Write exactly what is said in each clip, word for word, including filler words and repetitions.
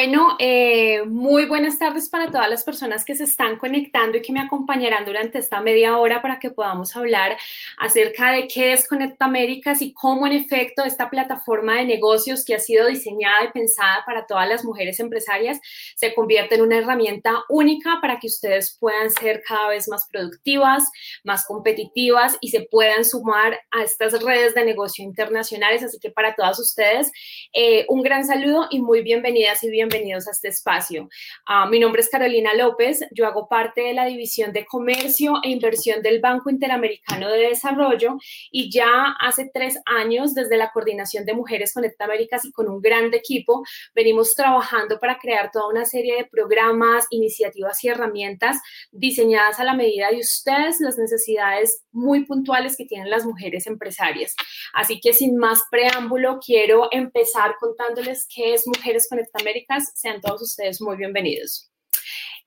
Bueno, eh, muy buenas tardes para todas las personas que se están conectando y que me acompañarán durante esta media hora para que podamos hablar acerca de qué es ConnectAmericas y cómo en efecto esta plataforma de negocios que ha sido diseñada y pensada para todas las mujeres empresarias se convierte en una herramienta única para que ustedes puedan ser cada vez más productivas, más competitivas y se puedan sumar a estas redes de negocio internacionales. Así que para todas ustedes, eh, un gran saludo y muy bienvenidas y bienvenidas. Bienvenidos a este espacio. Uh, mi nombre es Carolina López, yo hago parte de la División de Comercio e Inversión del Banco Interamericano de Desarrollo y ya hace tres años desde la coordinación de Mujeres ConnectAmericas y con un gran equipo venimos trabajando para crear toda una serie de programas, iniciativas y herramientas diseñadas a la medida de ustedes, las necesidades muy puntuales que tienen las mujeres empresarias. Así que sin más preámbulo, quiero empezar contándoles qué es Mujeres ConnectAmericas. Sean todos ustedes muy bienvenidos.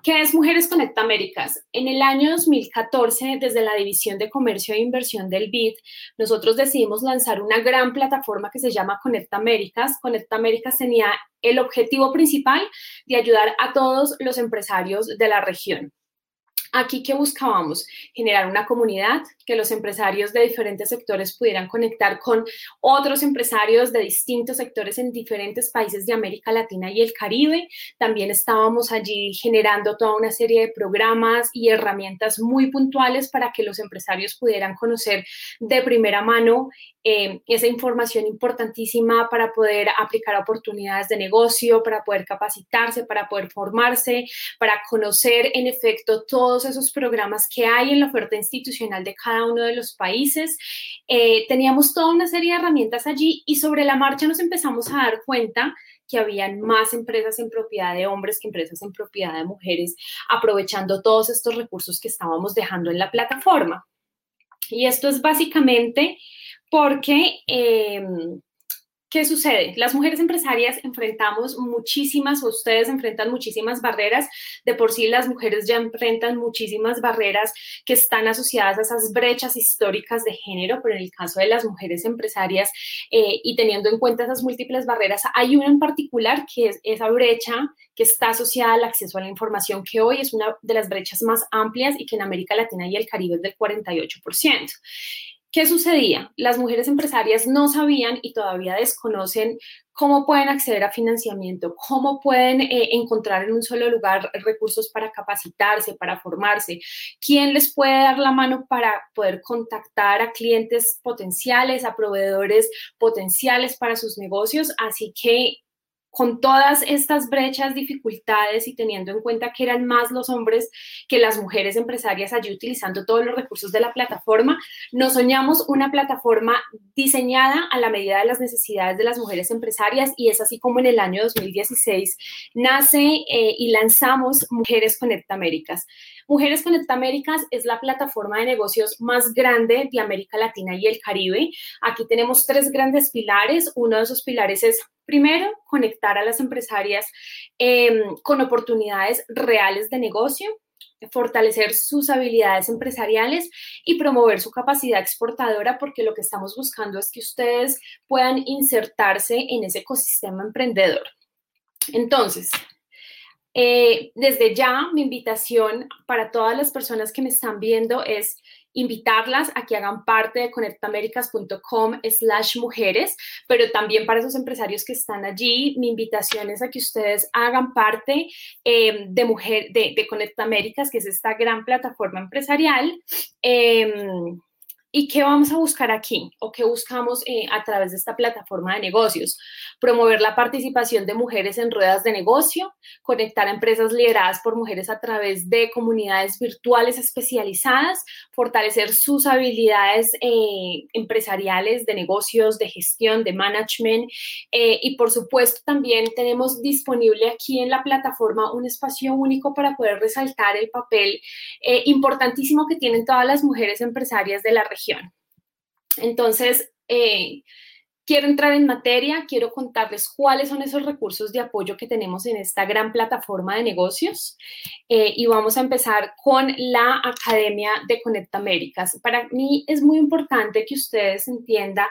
¿Qué es Mujeres ConnectAmericas? En el año dos mil catorce, desde la División de Comercio e Inversión del B I D, nosotros decidimos lanzar una gran plataforma que se llama ConnectAmericas. ConnectAmericas tenía el objetivo principal de ayudar a todos los empresarios de la región. Aquí, ¿qué buscábamos? Generar una comunidad, que los empresarios de diferentes sectores pudieran conectar con otros empresarios de distintos sectores en diferentes países de América Latina y el Caribe. También estábamos allí generando toda una serie de programas y herramientas muy puntuales para que los empresarios pudieran conocer de primera mano eh, esa información importantísima para poder aplicar oportunidades de negocio, para poder capacitarse, para poder formarse, para conocer en efecto todos esos programas que hay en la oferta institucional de cada uno de los países. Eh, teníamos toda una serie de herramientas allí y sobre la marcha nos empezamos a dar cuenta que habían más empresas en propiedad de hombres que empresas en propiedad de mujeres, aprovechando todos estos recursos que estábamos dejando en la plataforma. Y esto es básicamente porque... Eh, ¿Qué sucede? Las mujeres empresarias enfrentamos muchísimas, o ustedes enfrentan muchísimas barreras. De por sí, las mujeres ya enfrentan muchísimas barreras que están asociadas a esas brechas históricas de género, pero en el caso de las mujeres empresarias eh, y teniendo en cuenta esas múltiples barreras, hay una en particular que es esa brecha que está asociada al acceso a la información, que hoy es una de las brechas más amplias y que en América Latina y el Caribe es del cuarenta y ocho por ciento. ¿Qué sucedía? Las mujeres empresarias no sabían y todavía desconocen cómo pueden acceder a financiamiento, cómo pueden eh, encontrar en un solo lugar recursos para capacitarse, para formarse, quién les puede dar la mano para poder contactar a clientes potenciales, a proveedores potenciales para sus negocios. Así que con todas estas brechas, dificultades y teniendo en cuenta que eran más los hombres que las mujeres empresarias allí utilizando todos los recursos de la plataforma, nos soñamos una plataforma diseñada a la medida de las necesidades de las mujeres empresarias y es así como en el año dos mil dieciséis nace eh, y lanzamos Mujeres ConnectAmericas. Mujeres ConnectAmericas es la plataforma de negocios más grande de América Latina y el Caribe. Aquí tenemos tres grandes pilares. Uno de esos pilares es, primero, conectar a las empresarias eh, con oportunidades reales de negocio, fortalecer sus habilidades empresariales y promover su capacidad exportadora, porque lo que estamos buscando es que ustedes puedan insertarse en ese ecosistema emprendedor. Entonces, eh, desde ya mi invitación para todas las personas que me están viendo es invitarlas a que hagan parte de conectamericas punto com slash mujeres, pero también para esos empresarios que están allí, mi invitación es a que ustedes hagan parte eh, de, mujer, de, de ConnectAmericas, que es esta gran plataforma empresarial. Eh, ¿Y qué vamos a buscar aquí? ¿O qué buscamos eh, a través de esta plataforma de negocios? Promover la participación de mujeres en ruedas de negocio, conectar a empresas lideradas por mujeres a través de comunidades virtuales especializadas, fortalecer sus habilidades eh, empresariales de negocios, de gestión, de management. Eh, y, por supuesto, también tenemos disponible aquí en la plataforma un espacio único para poder resaltar el papel eh, importantísimo que tienen todas las mujeres empresarias de la región. Entonces, eh, quiero entrar en materia, quiero contarles cuáles son esos recursos de apoyo que tenemos en esta gran plataforma de negocios eh, y vamos a empezar con la Academia de ConnectAmericas. Para mí es muy importante que ustedes entiendan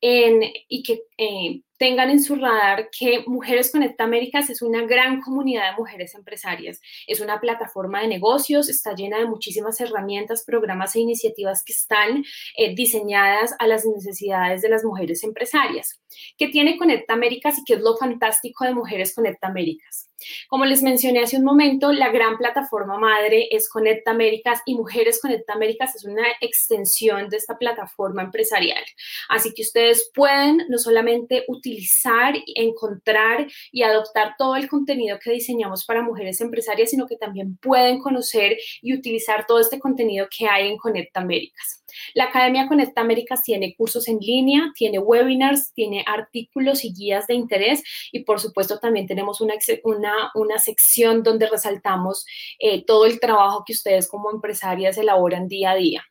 en, y que eh, tengan en su radar que Mujeres Conecta Américas es una gran comunidad de mujeres empresarias. Es una plataforma de negocios, está llena de muchísimas herramientas, programas e iniciativas que están eh, diseñadas a las necesidades de las mujeres empresarias. ¿Qué tiene Conecta Américas y qué es lo fantástico de Mujeres Conecta Américas? Como les mencioné hace un momento, la gran plataforma madre es Conecta Américas y Mujeres Conecta Américas es una extensión de esta plataforma empresarial. Así que ustedes pueden no solamente utilizar utilizar, encontrar y adoptar todo el contenido que diseñamos para mujeres empresarias, sino que también pueden conocer y utilizar todo este contenido que hay en Conecta Américas. La Academia Conecta Américas tiene cursos en línea, tiene webinars, tiene artículos y guías de interés y, por supuesto, también tenemos una, una, una sección donde resaltamos eh, todo el trabajo que ustedes como empresarias elaboran día a día.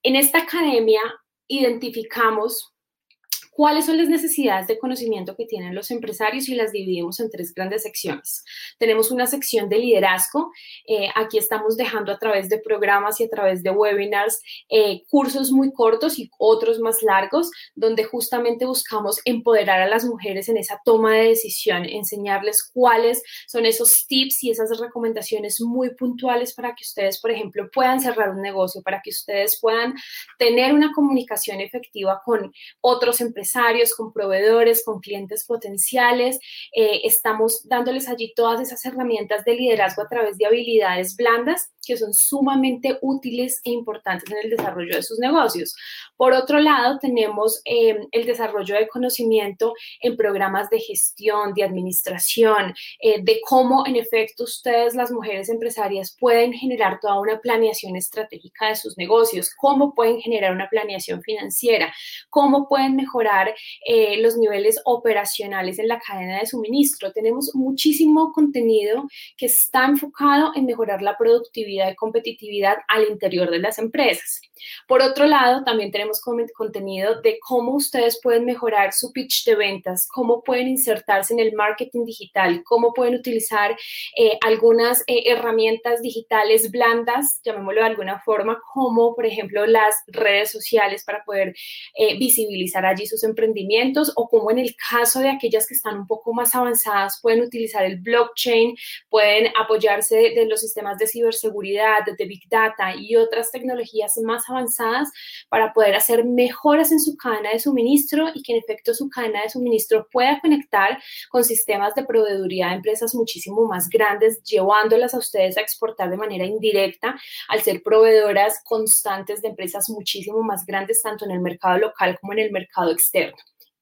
En esta academia identificamos ¿cuáles son las necesidades de conocimiento que tienen los empresarios? Y las dividimos en tres grandes secciones. Tenemos una sección de liderazgo. Eh, aquí estamos dejando a través de programas y a través de webinars eh, cursos muy cortos y otros más largos, donde justamente buscamos empoderar a las mujeres en esa toma de decisión, enseñarles cuáles son esos tips y esas recomendaciones muy puntuales para que ustedes, por ejemplo, puedan cerrar un negocio, para que ustedes puedan tener una comunicación efectiva con otros empresarios, con proveedores, con clientes potenciales. Eh, estamos dándoles allí todas esas herramientas de liderazgo a través de habilidades blandas que son sumamente útiles e importantes en el desarrollo de sus negocios. Por otro lado, tenemos eh, el desarrollo de conocimiento en programas de gestión, de administración, eh, de cómo, en efecto, ustedes, las mujeres empresarias, pueden generar toda una planeación estratégica de sus negocios, cómo pueden generar una planeación financiera, cómo pueden mejorar eh, los niveles operacionales en la cadena de suministro. Tenemos muchísimo contenido que está enfocado en mejorar la productividad y competitividad al interior de las empresas. Por otro lado, también tenemos contenido de cómo ustedes pueden mejorar su pitch de ventas, cómo pueden insertarse en el marketing digital, cómo pueden utilizar eh, algunas eh, herramientas digitales blandas, llamémoslo de alguna forma, como por ejemplo las redes sociales para poder eh, visibilizar allí sus emprendimientos, o como en el caso de aquellas que están un poco más avanzadas pueden utilizar el blockchain, pueden apoyarse de, de los sistemas de ciberseguridad, de Big Data y otras tecnologías más avanzadas para poder hacer mejoras en su cadena de suministro y que en efecto su cadena de suministro pueda conectar con sistemas de proveeduría de empresas muchísimo más grandes, llevándolas a ustedes a exportar de manera indirecta al ser proveedoras constantes de empresas muchísimo más grandes, tanto en el mercado local como en el mercado externo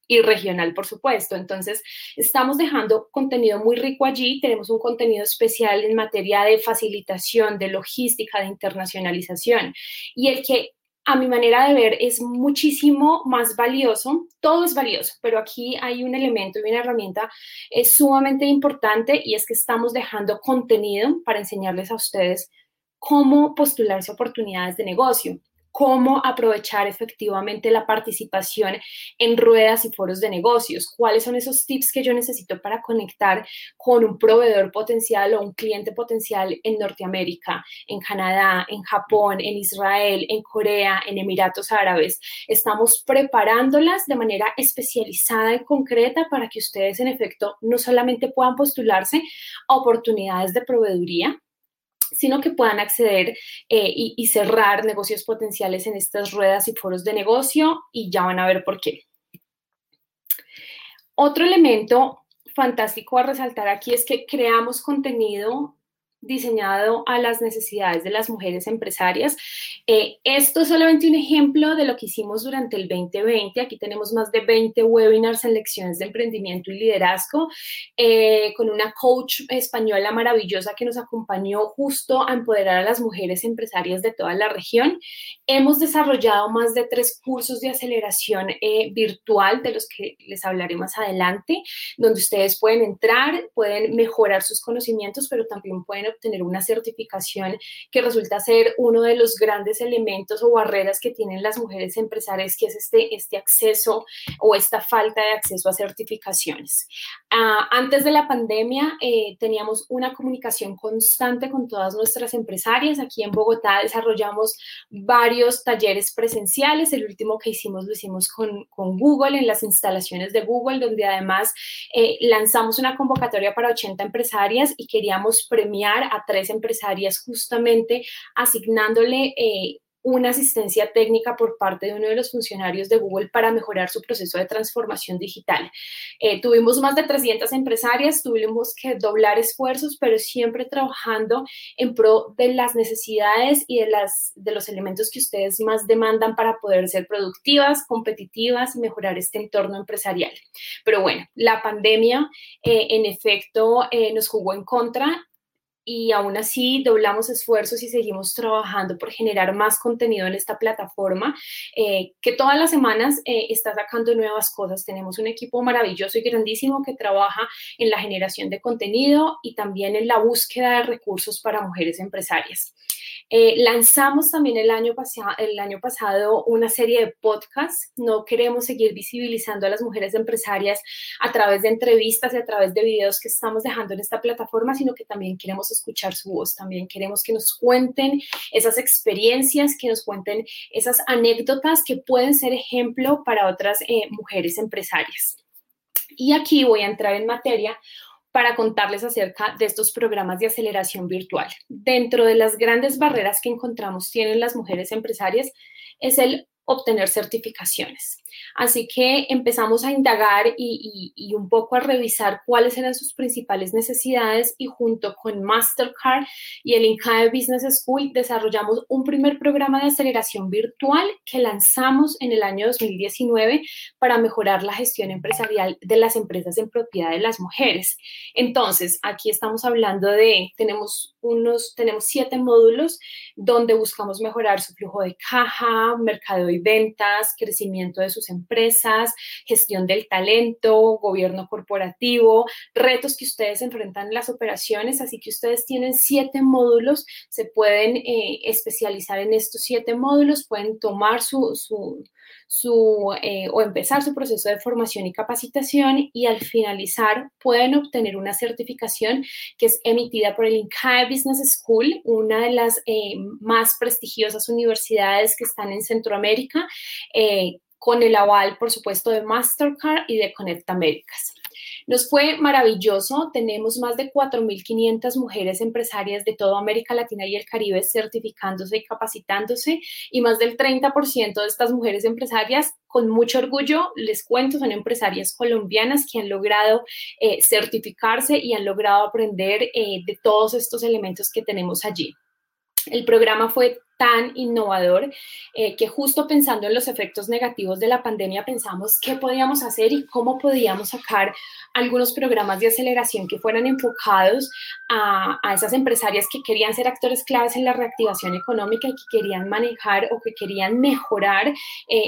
y regional, por supuesto. Entonces, estamos dejando contenido muy rico allí. Tenemos un contenido especial en materia de facilitación, de logística, de internacionalización. Y el que, a mi manera de ver, es muchísimo más valioso. Todo es valioso, pero aquí hay un elemento y una herramienta eh, sumamente importante, y es que estamos dejando contenido para enseñarles a ustedes cómo postularse a oportunidades de negocio, cómo aprovechar efectivamente la participación en ruedas y foros de negocios, cuáles son esos tips que yo necesito para conectar con un proveedor potencial o un cliente potencial en Norteamérica, en Canadá, en Japón, en Israel, en Corea, en Emiratos Árabes. Estamos preparándolas de manera especializada y concreta para que ustedes, en efecto, no solamente puedan postularse a oportunidades de proveeduría, sino que puedan acceder eh, y, y cerrar negocios potenciales en estas ruedas y foros de negocio, y ya van a ver por qué. Otro elemento fantástico a resaltar aquí es que creamos contenido diseñado a las necesidades de las mujeres empresarias. Eh, esto es solamente un ejemplo de lo que hicimos durante el veinte veinte. Aquí tenemos más de veinte webinars en lecciones de emprendimiento y liderazgo eh, con una coach española maravillosa que nos acompañó justo a empoderar a las mujeres empresarias de toda la región. Hemos desarrollado más de tres cursos de aceleración eh, virtual, de los que les hablaré más adelante, donde ustedes pueden entrar, pueden mejorar sus conocimientos, pero también pueden obtener una certificación que resulta ser uno de los grandes elementos o barreras que tienen las mujeres empresarias, que es este, este acceso o esta falta de acceso a certificaciones. Uh, antes de la pandemia eh, teníamos una comunicación constante con todas nuestras empresarias. Aquí en Bogotá desarrollamos varios talleres presenciales. El último que hicimos lo hicimos con, con Google, en las instalaciones de Google, donde además eh, lanzamos una convocatoria para ochenta empresarias y queríamos premiar a tres empresarias justamente asignándole eh, una asistencia técnica por parte de uno de los funcionarios de Google para mejorar su proceso de transformación digital. Eh, tuvimos más de trescientas empresarias, tuvimos que doblar esfuerzos, pero siempre trabajando en pro de las necesidades y de, las, de los elementos que ustedes más demandan para poder ser productivas, competitivas y mejorar este entorno empresarial. Pero bueno, la pandemia, eh, en efecto, eh, nos jugó en contra. Y aún así doblamos esfuerzos y seguimos trabajando por generar más contenido en esta plataforma eh, que todas las semanas eh, está sacando nuevas cosas. Tenemos un equipo maravilloso y grandísimo que trabaja en la generación de contenido y también en la búsqueda de recursos para mujeres empresarias. Eh, lanzamos también el año, pasa- el año pasado una serie de podcasts. No queremos seguir visibilizando a las mujeres empresarias a través de entrevistas y a través de videos que estamos dejando en esta plataforma, sino que también queremos escuchar su voz. También queremos que nos cuenten esas experiencias, que nos cuenten esas anécdotas que pueden ser ejemplo para otras eh, mujeres empresarias. Y aquí voy a entrar en materia para contarles acerca de estos programas de aceleración virtual. Dentro de las grandes barreras que encontramos tienen las mujeres empresarias es el obtener certificaciones. Así que empezamos a indagar y, y, y un poco a revisar cuáles eran sus principales necesidades, y junto con Mastercard y el Incae Business School desarrollamos un primer programa de aceleración virtual que lanzamos en el año dos mil diecinueve para mejorar la gestión empresarial de las empresas en propiedad de las mujeres. Entonces, aquí estamos hablando de, tenemos unos, tenemos siete módulos donde buscamos mejorar su flujo de caja, mercadeo y ventas, crecimiento de sus empresas, gestión del talento, gobierno corporativo, retos que ustedes enfrentan en las operaciones. Así que ustedes tienen siete módulos, se pueden eh, especializar en estos siete módulos, pueden tomar su, su, su eh, o empezar su proceso de formación y capacitación, y al finalizar pueden obtener una certificación que es emitida por el Incae Business School, una de las eh, más prestigiosas universidades que están en Centroamérica, eh, con el aval, por supuesto, de Mastercard y de ConnectAmericas. Nos fue maravilloso. Tenemos más de cuatro mil quinientas mujeres empresarias de toda América Latina y el Caribe certificándose y capacitándose, y más del treinta por ciento de estas mujeres empresarias, con mucho orgullo, les cuento, son empresarias colombianas que han logrado eh, certificarse y han logrado aprender eh, de todos estos elementos que tenemos allí. El programa fue tan innovador eh, que justo pensando en los efectos negativos de la pandemia pensamos qué podíamos hacer y cómo podíamos sacar algunos programas de aceleración que fueran enfocados a, a esas empresarias que querían ser actores claves en la reactivación económica y que querían manejar o que querían mejorar eh,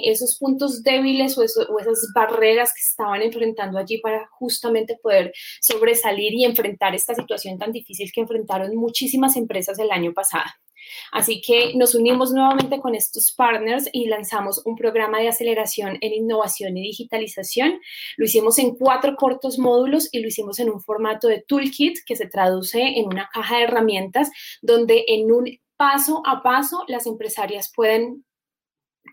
esos puntos débiles o, eso, o esas barreras que estaban enfrentando allí para justamente poder sobresalir y enfrentar esta situación tan difícil que enfrentaron muchísimas empresas el año pasado. Así que nos unimos nuevamente con estos partners y lanzamos un programa de aceleración en innovación y digitalización. Lo hicimos en cuatro cortos módulos y lo hicimos en un formato de toolkit que se traduce en una caja de herramientas donde en un paso a paso las empresarias pueden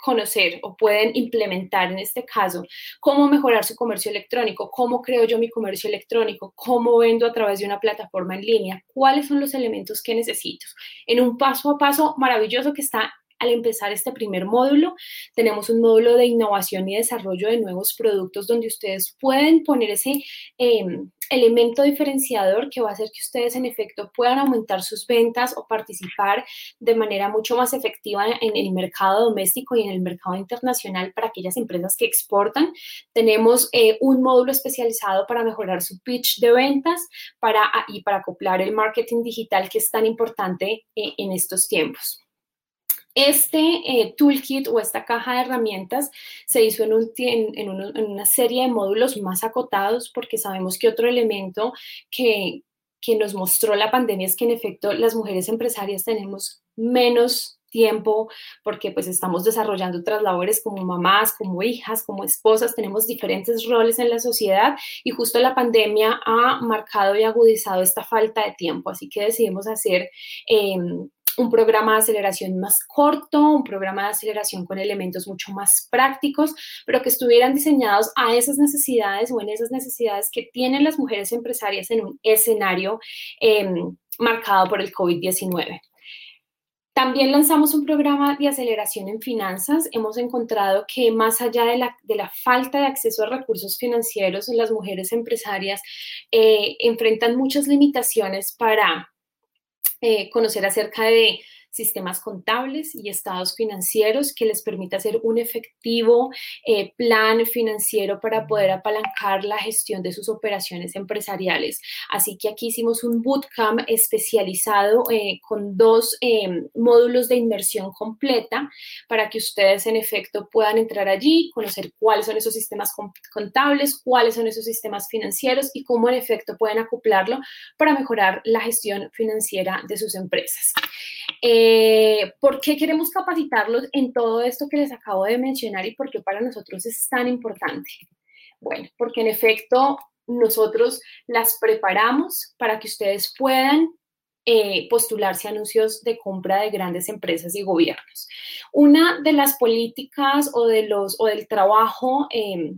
conocer o pueden implementar, en este caso, cómo mejorar su comercio electrónico, cómo creo yo mi comercio electrónico, cómo vendo a través de una plataforma en línea, cuáles son los elementos que necesito. En un paso a paso maravilloso que está al empezar este primer módulo. Tenemos un módulo de innovación y desarrollo de nuevos productos donde ustedes pueden poner ese eh, elemento diferenciador que va a hacer que ustedes en efecto puedan aumentar sus ventas o participar de manera mucho más efectiva en el mercado doméstico y en el mercado internacional para aquellas empresas que exportan. Tenemos eh, un módulo especializado para mejorar su pitch de ventas para, y para acoplar el marketing digital que es tan importante eh, en estos tiempos. Este eh, toolkit o esta caja de herramientas se hizo en, un, en, en, uno, en una serie de módulos más acotados porque sabemos que otro elemento que... que nos mostró la pandemia es que en efecto las mujeres empresarias tenemos menos tiempo porque pues estamos desarrollando otras labores como mamás, como hijas, como esposas, tenemos diferentes roles en la sociedad y justo la pandemia ha marcado y agudizado esta falta de tiempo, así que decidimos hacer eh, un programa de aceleración más corto, un programa de aceleración con elementos mucho más prácticos, pero que estuvieran diseñados a esas necesidades o en esas necesidades que tienen las mujeres empresarias en un escenario eh, marcado por el COVID diecinueve. También lanzamos un programa de aceleración en finanzas. Hemos encontrado que más allá de la, de la falta de acceso a recursos financieros, las mujeres empresarias eh, enfrentan muchas limitaciones para Eh, conocer acerca de sistemas contables y estados financieros que les permita hacer un efectivo eh, plan financiero para poder apalancar la gestión de sus operaciones empresariales. Así que aquí hicimos un bootcamp especializado eh, con dos eh, módulos de inmersión completa para que ustedes en efecto puedan entrar allí, conocer cuáles son esos sistemas contables, cuáles son esos sistemas financieros y cómo en efecto pueden acoplarlo para mejorar la gestión financiera de sus empresas. Eh, ¿Por qué queremos capacitarlos en todo esto que les acabo de mencionar y por qué para nosotros es tan importante? Bueno, porque en efecto nosotros las preparamos para que ustedes puedan eh, postularse a anuncios de compra de grandes empresas y gobiernos. Una de las políticas o, de los, o del trabajo eh,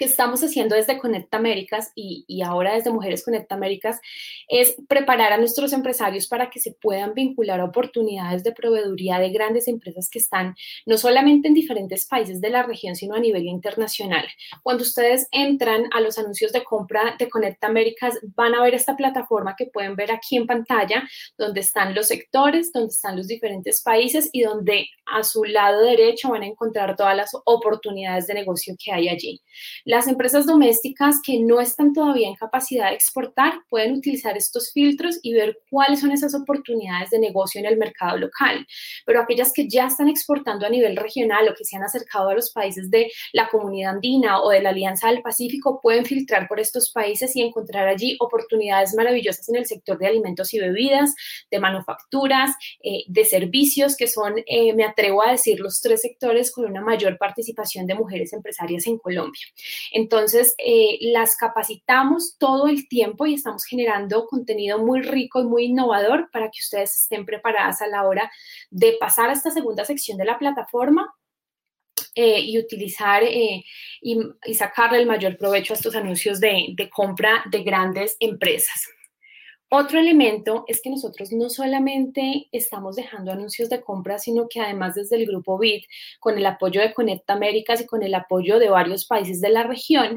que estamos haciendo desde Connect Américas y, y ahora desde Mujeres Connect Américas es preparar a nuestros empresarios para que se puedan vincular a oportunidades de proveeduría de grandes empresas que están no solamente en diferentes países de la región, sino a nivel internacional. Cuando ustedes entran a los anuncios de compra de Connect Américas, van a ver esta plataforma que pueden ver aquí en pantalla, donde están los sectores, donde están los diferentes países y donde a su lado derecho van a encontrar todas las oportunidades de negocio que hay allí. Las empresas domésticas que no están todavía en capacidad de exportar pueden utilizar estos filtros y ver cuáles son esas oportunidades de negocio en el mercado local. Pero aquellas que ya están exportando a nivel regional o que se han acercado a los países de la Comunidad Andina o de la Alianza del Pacífico pueden filtrar por estos países y encontrar allí oportunidades maravillosas en el sector de alimentos y bebidas, de manufacturas, eh, de servicios, que son, eh, me atrevo a decir, los tres sectores con una mayor participación de mujeres empresarias en Colombia. Entonces, eh, las capacitamos todo el tiempo y estamos generando contenido muy rico y muy innovador para que ustedes estén preparadas a la hora de pasar a esta segunda sección de la plataforma eh, y utilizar eh, y, y sacarle el mayor provecho a estos anuncios de, de compra de grandes empresas. Otro elemento es que nosotros no solamente estamos dejando anuncios de compra, sino que además desde el grupo B I D, con el apoyo de Connect Américas y con el apoyo de varios países de la región,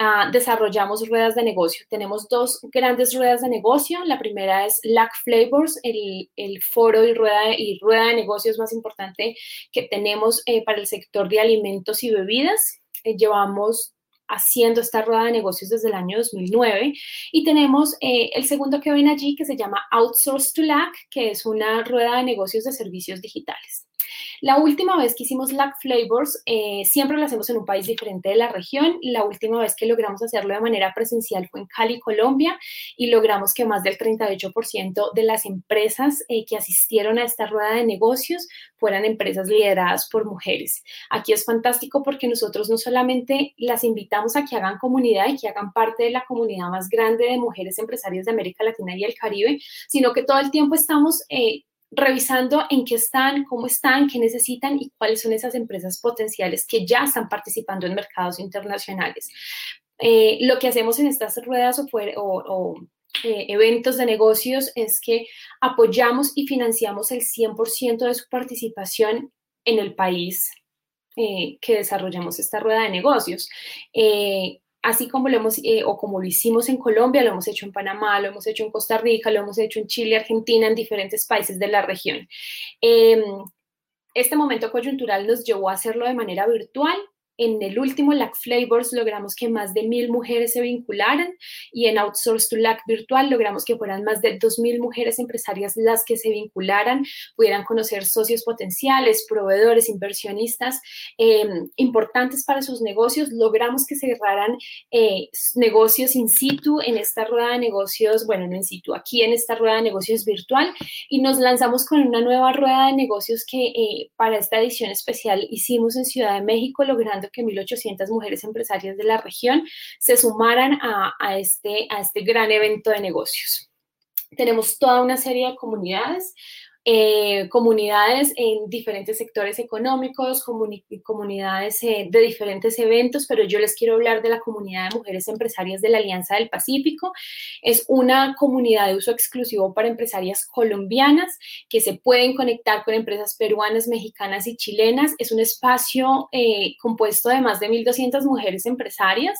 uh, desarrollamos ruedas de negocio. Tenemos dos grandes ruedas de negocio. La primera es L A C Flavors, el, el foro y rueda, de, y rueda de negocios más importante que tenemos eh, para el sector de alimentos y bebidas. Eh, llevamos haciendo esta rueda de negocios desde el año dos mil nueve y tenemos eh, el segundo que ven allí que se llama Outsource to L A C, que es una rueda de negocios de servicios digitales. La última vez que hicimos L A C Flavors, eh, siempre lo hacemos en un país diferente de la región. La última vez que logramos hacerlo de manera presencial fue en Cali, Colombia, y logramos que más del treinta y ocho por ciento de las empresas eh, que asistieron a esta rueda de negocios fueran empresas lideradas por mujeres. Aquí es fantástico porque nosotros no solamente las invitamos a que hagan comunidad y que hagan parte de la comunidad más grande de mujeres empresarias de América Latina y el Caribe, sino que todo el tiempo estamos eh, revisando en qué están, cómo están, qué necesitan y cuáles son esas empresas potenciales que ya están participando en mercados internacionales. Eh, lo que hacemos en estas ruedas o, o, o eh, eventos de negocios es que apoyamos y financiamos el cien por ciento de su participación en el país eh, que desarrollamos esta rueda de negocios. Eh, Así como lo hemos, eh, o como lo hicimos en Colombia, lo hemos hecho en Panamá, lo hemos hecho en Costa Rica, lo hemos hecho en Chile, Argentina, en diferentes países de la región. Eh, este momento coyuntural nos llevó a hacerlo de manera virtual. En el último LAC Flavors logramos que más de mil mujeres se vincularan y en Outsource to LAC Virtual logramos que fueran más de dos mil mujeres empresarias las que se vincularan, pudieran conocer socios potenciales, proveedores, inversionistas eh, importantes para sus negocios. Logramos que cerraran eh, negocios in situ en esta rueda de negocios, bueno, no in situ, aquí en esta rueda de negocios virtual, y nos lanzamos con una nueva rueda de negocios que eh, para esta edición especial hicimos en Ciudad de México, logrando que mil ochocientas mujeres empresarias de la región se sumaran a, a, este, a este gran evento de negocios. Tenemos toda una serie de comunidades, eh, comunidades en diferentes sectores económicos, comuni- comunidades eh, de diferentes eventos, pero yo les quiero hablar de la comunidad de mujeres empresarias de la Alianza del Pacífico. Es una comunidad de uso exclusivo para empresarias colombianas que se pueden conectar con empresas peruanas, mexicanas y chilenas. Es un espacio eh, compuesto de más de mil doscientas mujeres empresarias.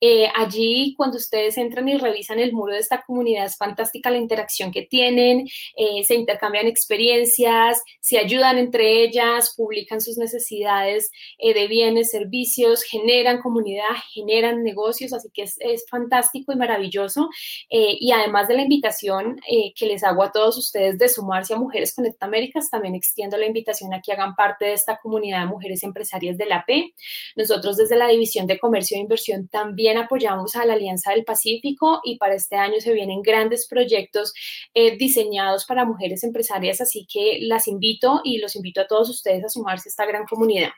Eh, allí, cuando ustedes entran y revisan el muro de esta comunidad, es fantástica la interacción que tienen, eh, se intercambian experiencias, se ayudan entre ellas, publican sus necesidades eh, de bienes, servicios, generan comunidad, generan negocios, así que es, es fantástico y maravilloso. Eh, y además de la invitación eh, que les hago a todos ustedes de sumarse a Mujeres ConnectAmericas, también extiendo la invitación a que hagan parte de esta comunidad de mujeres empresarias de la P. Nosotros desde la División de Comercio e Inversión también apoyamos a la Alianza del Pacífico y para este año se vienen grandes proyectos eh, diseñados para mujeres empresarias, así que las invito y los invito a todos ustedes a sumarse a esta gran comunidad.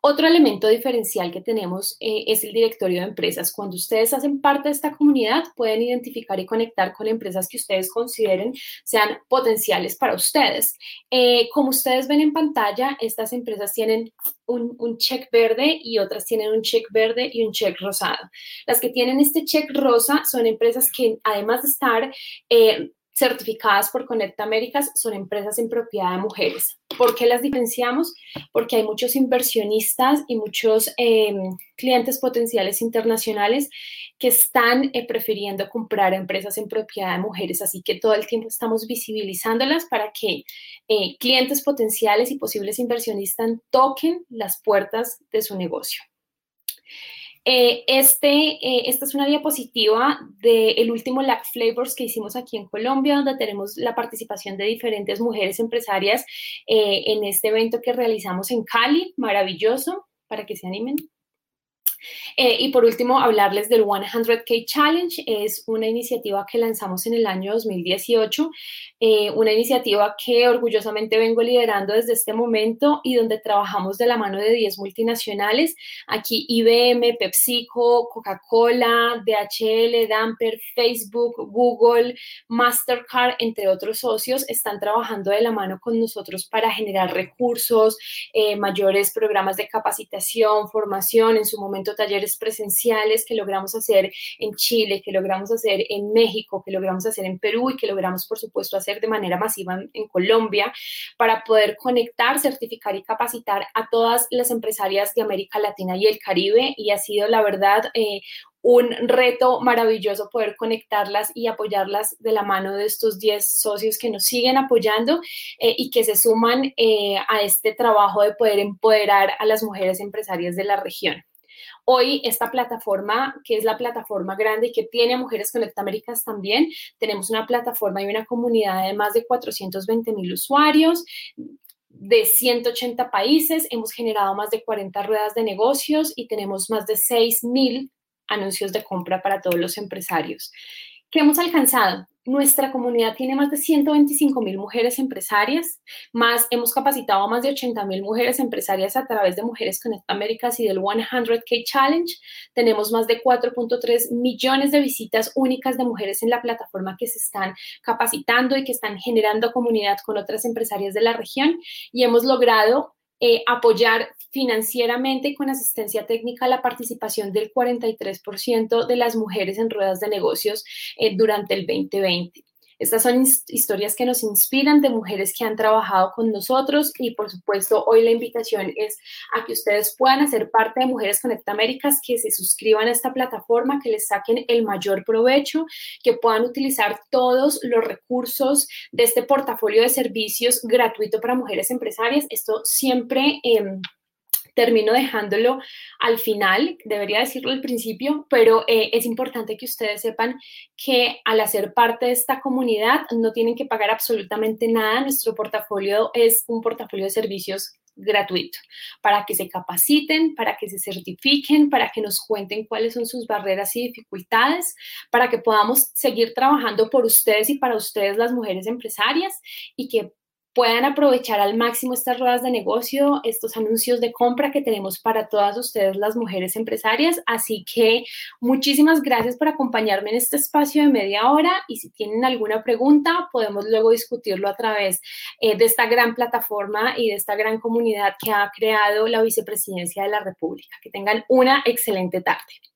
Otro elemento diferencial que tenemos eh, es el directorio de empresas. Cuando ustedes hacen parte de esta comunidad, pueden identificar y conectar con empresas que ustedes consideren sean potenciales para ustedes. Eh, como ustedes ven en pantalla, estas empresas tienen un, un check verde y otras tienen un check verde y un check rosado. Las que tienen este check rosa son empresas que, además de estar eh, certificadas por ConnectAmericas, son empresas en propiedad de mujeres. ¿Por qué las diferenciamos? Porque hay muchos inversionistas y muchos eh, clientes potenciales internacionales que están eh, prefiriendo comprar empresas en propiedad de mujeres, así que todo el tiempo estamos visibilizándolas para que eh, clientes potenciales y posibles inversionistas toquen las puertas de su negocio. Eh, este, eh, esta es una diapositiva del último LAC Flavors que hicimos aquí en Colombia, donde tenemos la participación de diferentes mujeres empresarias eh, en este evento que realizamos en Cali, maravilloso, para que se animen. Eh, y por último, hablarles del cien K Challenge. Es una iniciativa que lanzamos en el año dos mil dieciocho, eh, una iniciativa que orgullosamente vengo liderando desde este momento y donde trabajamos de la mano de diez multinacionales. Aquí I B M, PepsiCo, Coca-Cola, D H L, Daimler, Facebook, Google, Mastercard, entre otros socios, están trabajando de la mano con nosotros para generar recursos, eh, mayores programas de capacitación, formación, en su momento talleres presenciales que logramos hacer en Chile, que logramos hacer en México, que logramos hacer en Perú y que logramos, por supuesto, hacer de manera masiva en, en Colombia, para poder conectar, certificar y capacitar a todas las empresarias de América Latina y el Caribe. Y ha sido, la verdad, eh, un reto maravilloso poder conectarlas y apoyarlas de la mano de estos diez socios que nos siguen apoyando eh, y que se suman eh, a este trabajo de poder empoderar a las mujeres empresarias de la región. Hoy esta plataforma, que es la plataforma grande y que tiene a Mujeres ConnectAmericas también, tenemos una plataforma y una comunidad de más de cuatrocientos veinte mil usuarios de ciento ochenta países. Hemos generado más de cuarenta ruedas de negocios y tenemos más de seis mil anuncios de compra para todos los empresarios. ¿Qué hemos alcanzado? Nuestra comunidad tiene más de ciento veinticinco mil mujeres empresarias, más hemos capacitado a más de ochenta mil mujeres empresarias a través de Mujeres ConnectAmericas y del cien K Challenge. Tenemos más de cuatro punto tres millones de visitas únicas de mujeres en la plataforma que se están capacitando y que están generando comunidad con otras empresarias de la región, y hemos logrado Eh, apoyar financieramente y con asistencia técnica la participación del cuarenta y tres por ciento de las mujeres en ruedas de negocios eh, durante el veinte veinte. Estas son historias que nos inspiran de mujeres que han trabajado con nosotros y, por supuesto, hoy la invitación es a que ustedes puedan hacer parte de Mujeres ConnectAmericas, que se suscriban a esta plataforma, que les saquen el mayor provecho, que puedan utilizar todos los recursos de este portafolio de servicios gratuito para mujeres empresarias. Esto siempre... Eh, termino dejándolo al final, debería decirlo al principio, pero eh, es importante que ustedes sepan que al hacer parte de esta comunidad no tienen que pagar absolutamente nada. Nuestro portafolio es un portafolio de servicios gratuito, para que se capaciten, para que se certifiquen, para que nos cuenten cuáles son sus barreras y dificultades, para que podamos seguir trabajando por ustedes y para ustedes las mujeres empresarias y que puedan aprovechar al máximo estas ruedas de negocio, estos anuncios de compra que tenemos para todas ustedes las mujeres empresarias. Así que muchísimas gracias por acompañarme en este espacio de media hora y si tienen alguna pregunta podemos luego discutirlo a través eh, de esta gran plataforma y de esta gran comunidad que ha creado la Vicepresidencia de la República. Que tengan una excelente tarde.